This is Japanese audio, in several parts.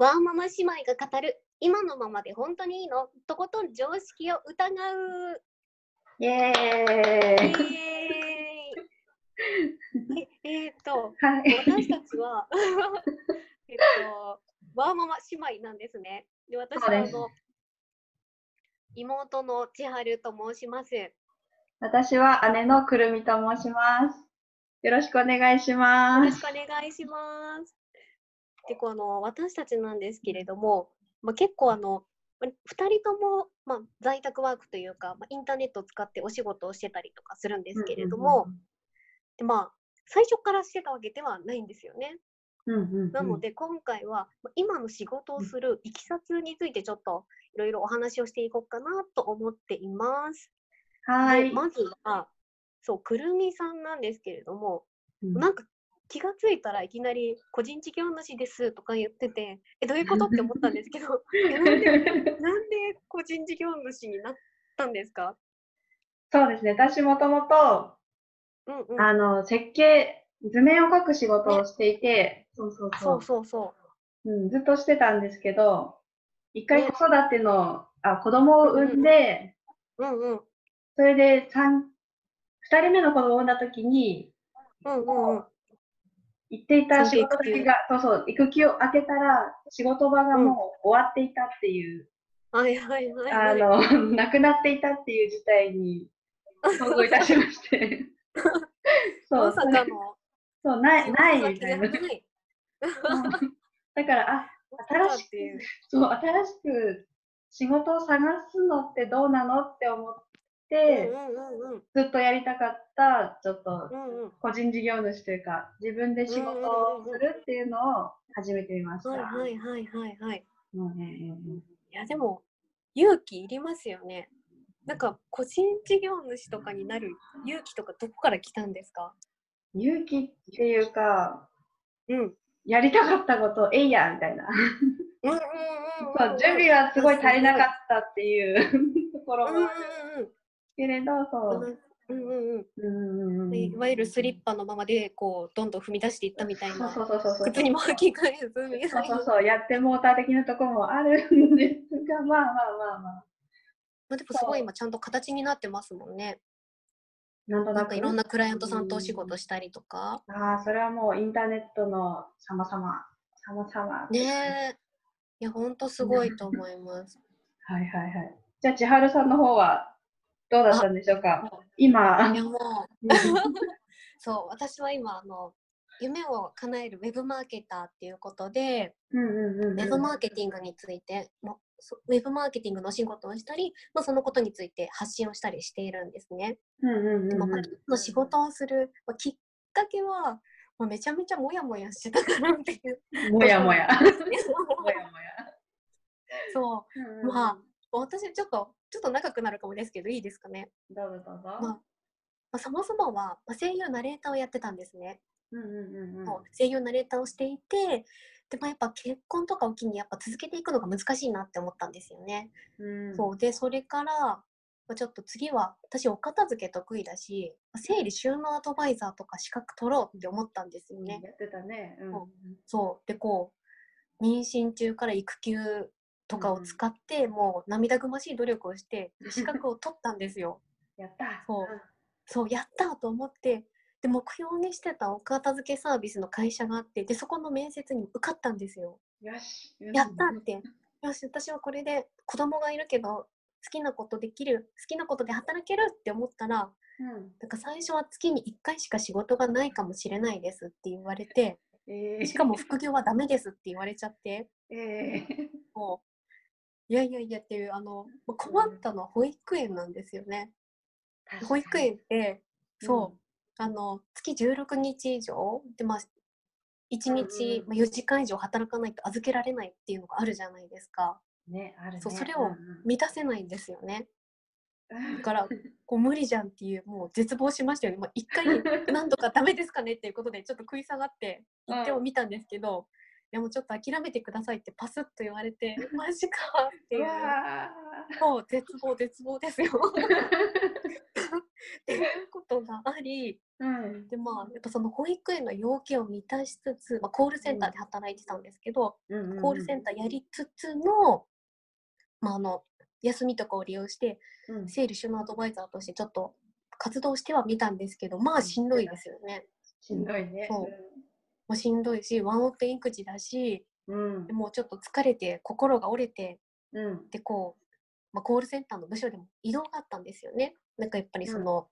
ワーママ姉妹が語る今のままで本当にいいの？とことん常識を疑う。イエーイ。はい、私たちはワーママ姉妹なんですね。で、私は妹の千春と申します。私は姉のくるみと申します。よろしくお願いします。よろしくお願いします。で、私たちなんですけれども、結構2人とも、在宅ワークというか、インターネットを使ってお仕事をしてたりとかするんですけれども、で、最初からしてたわけではないんですよね。なので今回は今の仕事をするいきさつについてちょっといろいろお話をしていこうかなと思っています。はい。まずはくるみさんなんですけれども、なんか気がついたらいきなり個人事業主ですとか言ってて、どういうことって思ったんですけどなんで個人事業主になったんですか？そうですね、私もともと設計、図面を描く仕事をしていて、ずっとしてたんですけど、一回子育ての、子供を産んで、それで2人目の子供を産んだ時に、行っていた仕事先が、育休を明けたら、仕事場がもう終わっていたっていう、なくなっていたっていう事態に遭遇いたしまして。まさかの。そう、ないみたいな。だから、新しく仕事を探すのってどうなのって思って、ずっとやりたかった、ちょっと個人事業主というか、自分で仕事をするっていうのを始めてみました。いや、でも、勇気いりますよね。なんか、個人事業主とかになる勇気とか、どこから来たんですか？勇気っていうか、やりたかったことをえいやみたいな。準備はすごい足りなかったっていうところもあるけれど、いわゆるスリッパのままでこうどんどん踏み出していったみたいな、靴にも履き替えずみたいな、やってモーター的なところもあるんですが、でもすごい今ちゃんと形になってますもんね。なんかいろんなクライアントさんとお仕事したりとか。それはもうインターネットの様々ね。いや、ほんとすごいと思います。じゃあ、千春さんの方はどうだったんでしょうか？今。そう、私は今、夢を叶えるウェブマーケターっていうことで、ウェブマーケティングについて、ウェブマーケティングの仕事をしたり、そのことについて発信をしたりしているんですね。仕事をする、きっかけは、めちゃめちゃモヤモヤしてたからっていう。そう、私ちょっと長くなるかもですけど、いいですかね。どうぞ。そもそもは声優ナレーターをやってたんですね。声優ナレーターをしていて、でもやっぱ結婚とかを機にやっぱ続けていくのが難しいなって思ったんですよね。で、それからちょっと次は私お片付け得意だし、整理収納アドバイザーとか資格取ろうって思ったんですよね。やってたね。で、妊娠中から育休とかを使って、もう涙ぐましい努力をして資格を取ったんですよ。やったと思って。で、目標にしてたお片付けサービスの会社があって、でそこの面接に受かったんですよ。やったって、よし私はこれで子供がいるけど好きなことできる、好きなことで働けるって思ったら、なんか最初は月に1回しか仕事がないかもしれないですって言われて、しかも副業はダメですって言われちゃって、もういやいやいやっていう、困ったのは保育園なんですよね。保育園って月16日以上で、1日4時間以上働かないと預けられないっていうのがあるじゃないですか。それを満たせないんですよね。だから無理じゃんっていう、もう絶望しましたよね。一回何度かダメですかねっていうことでちょっと食い下がって言ってもみたんですけど、でもちょっと諦めてくださいってパスッと言われてマジかっていう、もう絶望ですよっていうことがあり、うん、でまあやっぱその保育園の要件を満たしつつ、まあ、コールセンターで働いてたんですけど、うん、コールセンターやりつつの、まあ、あの休みとかを利用して、うん、整理収納アドバイザーとしてちょっと活動してはみたんですけど、まあしんどいですよね。しんどいね。そう、もうしんどいしワンオペ育児だし、うん、でもうちょっと疲れて心が折れて、うん、でこう、まあ、コールセンターの部署でも移動があったんですよね。なんかやっぱりその、うん、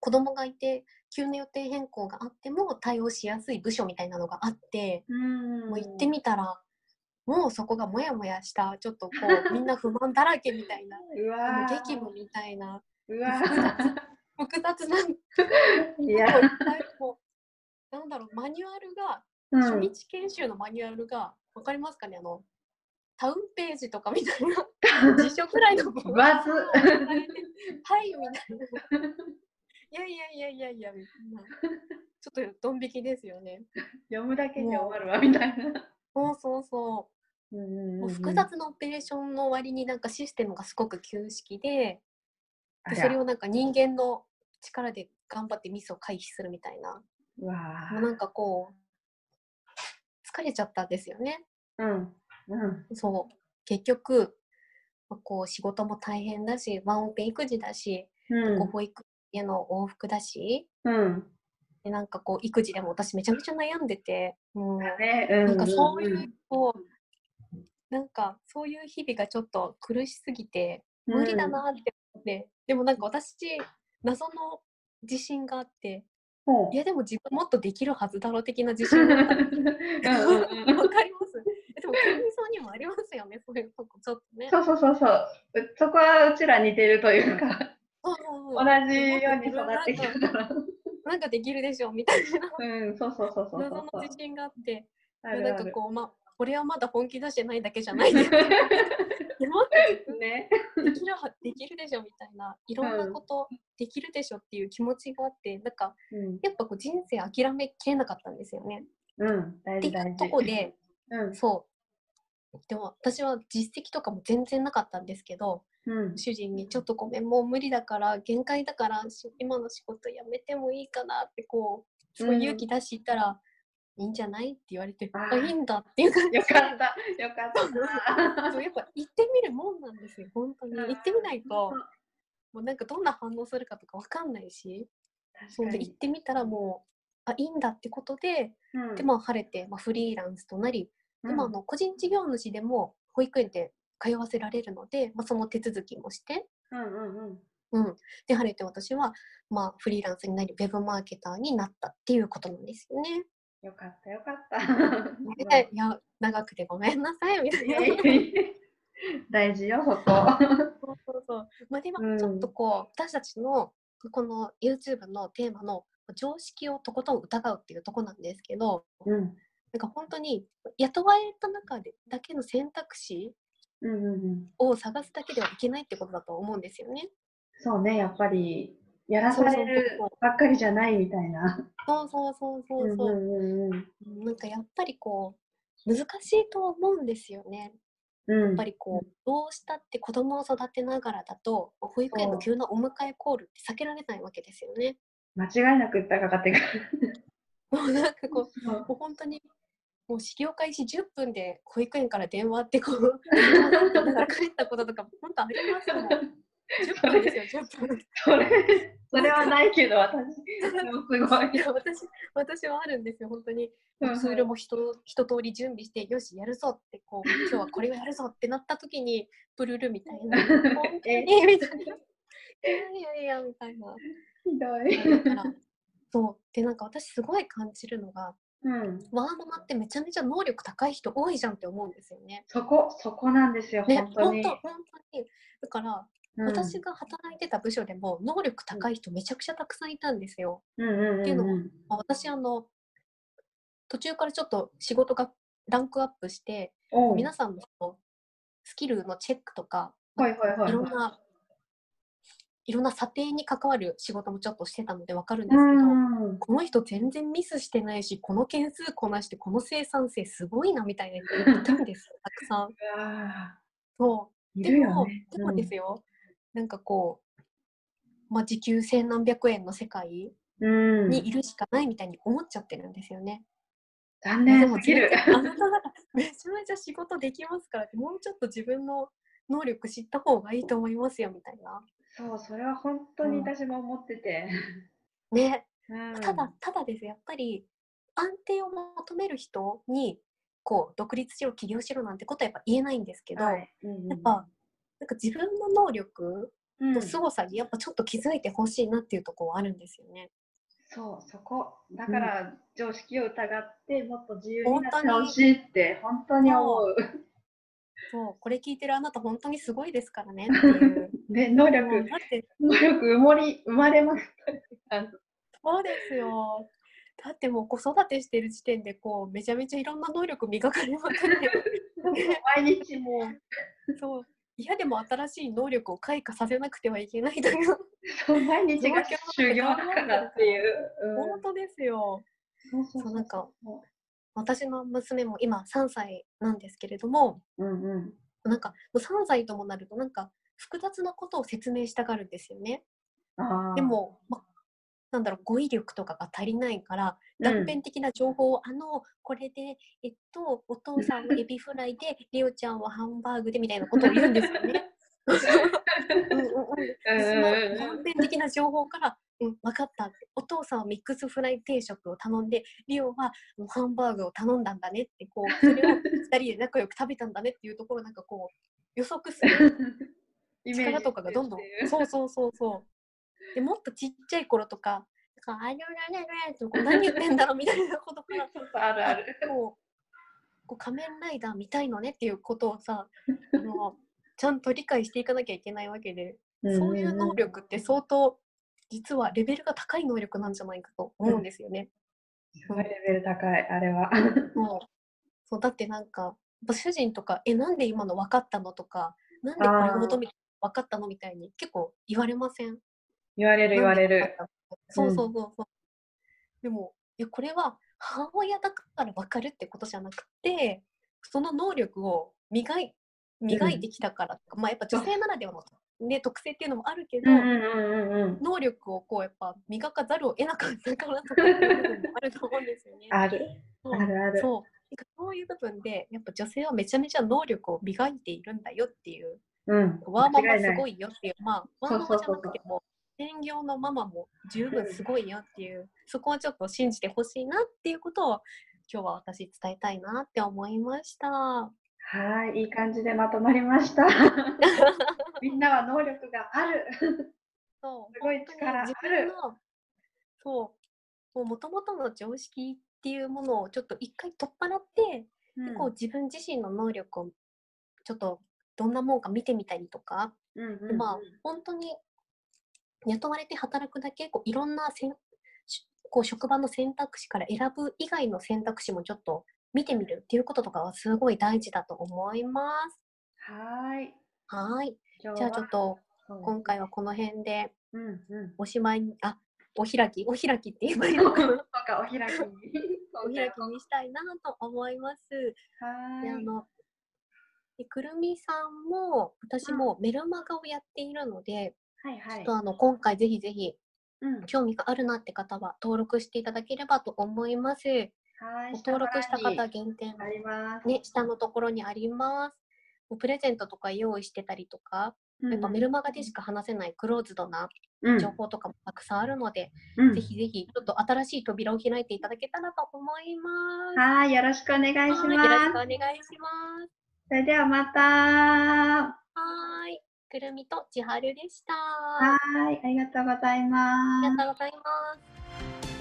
子供がいて急な予定変更があっても対応しやすい部署みたいなのがあって、うん、もう行ってみたらもうそこがモヤモヤしたちょっとこうみんな不満だらけみたいな激務みたいな、うわ複雑な、いやもうなんだろう、マニュアルが、初日研修のマニュアルがわかりますかね、あのタウンページとかみたいな辞書くらいの分厚いはいみたいないやいやいやいやみたいな、ちょっとドン引きですよね。読むだけで終わるわみたいな。そうそうそう、もう複雑なオペレーションの割になんかシステムがすごく旧式で、でそれをなんか人間の力で頑張ってミスを回避するみたいな、うわもうなんかこう疲れちゃったんですよね。うんうん、そう結局、まあ、こう仕事も大変だしワンオペ育児だし、うん、保育への往復だし、うん、でなんかこう育児でも私めちゃめちゃ悩んでて、うん、なんかそういうこう、なんかそういう日々がちょっと苦しすぎて無理だなって思って、うん、でもなんか私謎の自信があって、うん、いやでも自分もっとできるはずだろう的な自信があったわかりますでも健美さんにもありますよね、そういうとこちょっとね。そうそうそうそう。そこはうちら似てるというか、同じように育ってきたから。なんかできるでしょみたいな。うん、そうそうそうそう。謎の自信があって、なんかこうまあ俺はまだ本気出してないだけじゃないです。ね。できるでしょみたいな、いろんなことできるでしょっていう気持ちがあって、なんか、うん、やっぱこう人生諦めきれなかったんですよね。うん、大事大事。っていうとこで。うん、そうでも私は実績とかも全然なかったんですけど、うん、主人にちょっとごめんもう無理だから限界だから今の仕事やめてもいいかなってこうすごい勇気出していたら、うん、いいんじゃないって言われて、あいいんだっていう感じでよかったよかったそうやっぱ行ってみるもんなんですよ本当に、行ってみないともうなんかどんな反応するかとかわかんないし、そうで行ってみたらもういいんだってことで、うん、でまあ晴れて、まあ、フリーランスとなり、うん、でまあの個人事業主でも保育園で通わせられるので、まあ、その手続きもして、で晴れて私は、まあ、フリーランスになりウェブマーケターになったっていうことなんですよね。よかったよかった、ね、いや長くてごめんなさいみたいな大事よそこそう、まあ、でもちょっとこう、私たちのこの YouTube のテーマの常識をとことん疑うっていうとこなんですけど、うん、なんか本当に雇われた中でだけの選択肢を探すだけではいけないってことだと思うんですよね。そうね、やっぱりやらされるばっかりじゃないみたいな。そうそうそうそうそう。なんかやっぱりこう難しいと思うんですよね。やっぱりこうどうしたって子供を育てながらだと保育園の急なお迎えコールって避けられないわけですよね。間違いなく訴えかかってくるもうなんかこう、もう本当にもう始業開始10分で保育園から電話ってこう帰ったこととか本当ありますもん10分ですよ10分それはないけど私すごい私はあるんですよ本当にツールも一通り準備してよしやるぞってこう今日はこれをやるぞってなった時にプルルみたいな本当にみたいないやみたいなひどいそうでなんか私すごい感じるのが、ワーママってめちゃめちゃ能力高い人多いじゃんって思うんですよね。そこなんですよ、ね、本当にだから、私が働いてた部署でも能力高い人めちゃくちゃたくさんいたんですよ。っていうのも、まあ、私途中からちょっと仕事がランクアップして皆さんのスキルのチェックとか、いろんな査定に関わる仕事もちょっとしてたので分かるんですけど、もうこの人全然ミスしてないし、この件数こなしてこの生産性すごいなみたいな人いたんですたくさん。そうでも、ね、でもですよ、うん、なんかこう、まあ、時給1,000何百円の世界にいるしかないみたいに思っちゃってるんですよね。残念すぎる。あなたならめちゃめちゃ仕事できますから、もうちょっと自分の能力知った方がいいと思いますよみたいな。そう、それは本当に私も思ってて、うん、ね、うん、ただです、やっぱり安定を求める人にこう独立しろ起業しろなんてことはやっぱ言えないんですけど、はい、うん、やっぱなんか自分の能力と凄さにやっぱちょっと気づいてほしいなっていうところはあるんですよね。そう、そこだから常識を疑ってもっと自由になってほしいって本当に思う。そう、これ聞いてるあなた本当にすごいですからねっていうね、能力生まれますそうですよ。だってもう子育てしてる時点でこうめちゃめちゃいろんな能力磨かれまくって毎日もうそう、いやでも新しい能力を開花させなくてはいけないというそう、毎日が修行だからっていう、うん、本当ですよ。そうなんか私の娘も今3歳なんですけれども、うんうん、なんか3歳ともなるとなんか複雑なことを説明したがるんですよね。でも、ま、なんだろう、語彙力とかが足りないから断片的な情報を、うん、これでお父さんはエビフライでリオちゃんはハンバーグでみたいなことを言うんですよね。断片的な情報から、うん、分かったって、お父さんはミックスフライ定食を頼んでリオはハンバーグを頼んだんだねって、こうそれを2人で仲良く食べたんだねっていうところ、なんかこう予測する力とかがどんどんそうで、もっとちっちゃい頃とか「あれとか何言ってんだろうみたいなことからこう仮面ライダー見たいのねっていうことをさ、ちゃんと理解していかなきゃいけないわけで、そういう能力って相当実はレベルが高い能力なんじゃないかと思うんですよね。すごいレベル高い、あれは。そうだって、なんか主人とか「なんで今の分かったの?」とか、なんでこれを求めて分かったのみたいに結構言われません？言われる。そう。でも、いや、これは母親だから分かるってことじゃなくて、その能力を磨いてきたからとか、まあやっぱ女性ならではの、ね、特性っていうのもあるけど、能力をこうやっぱ磨かざるを得なかったからとかっていう部分もあると思うんですよね。ある。そう。そういう部分でやっぱ女性はめちゃめちゃ能力を磨いているんだよっていう、ワーママすごいよっていう、まあワーママじゃなくても専業のママも十分すごいよっていう、そこをちょっと信じてほしいなっていうことを今日は私伝えたいなって思いました。はい、いい感じでまとまりましたみんなは能力があるそうすごい力ある。そう、もともとの常識っていうものをちょっと一回取っ払って、でこう自分自身の能力をちょっとどんなもんか見てみたりとか、まあ本当に雇われて働くだけ、こういろんなこう職場の選択肢から選ぶ以外の選択肢もちょっと見てみるっていうこととかはすごい大事だと思います。はい。じゃあちょっと今回はこの辺でおしまいに、お開きって言えばいいのかなお開きにしたいなと思います。で、くるみさんも私もメルマガをやっているので、ちょっと今回ぜひぜひ興味があるなって方は登録していただければと思います。登録した方限定ね、下のところにあります。プレゼントとか用意してたりとか、やっぱメルマガでしか話せないクローズドな情報とかもたくさんあるので、ぜひぜひちょっと新しい扉を開いていただけたらと思います。はい、よろしくお願いします。それではまた。はい、くるみと千春でした。はい、ありがとうございます。